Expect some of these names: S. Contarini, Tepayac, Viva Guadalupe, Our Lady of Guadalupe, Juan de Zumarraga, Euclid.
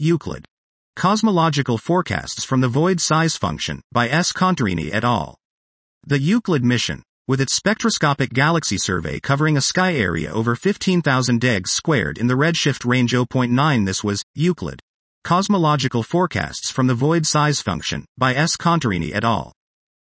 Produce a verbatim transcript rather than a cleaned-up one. Euclid. Cosmological Forecasts from the Void Size Function, by S. Contarini et al. The Euclid mission, with its spectroscopic galaxy survey covering a sky area over fifteen thousand degs squared in the redshift range zero point nine, this was Euclid. Cosmological Forecasts from the Void Size Function, by S. Contarini et al.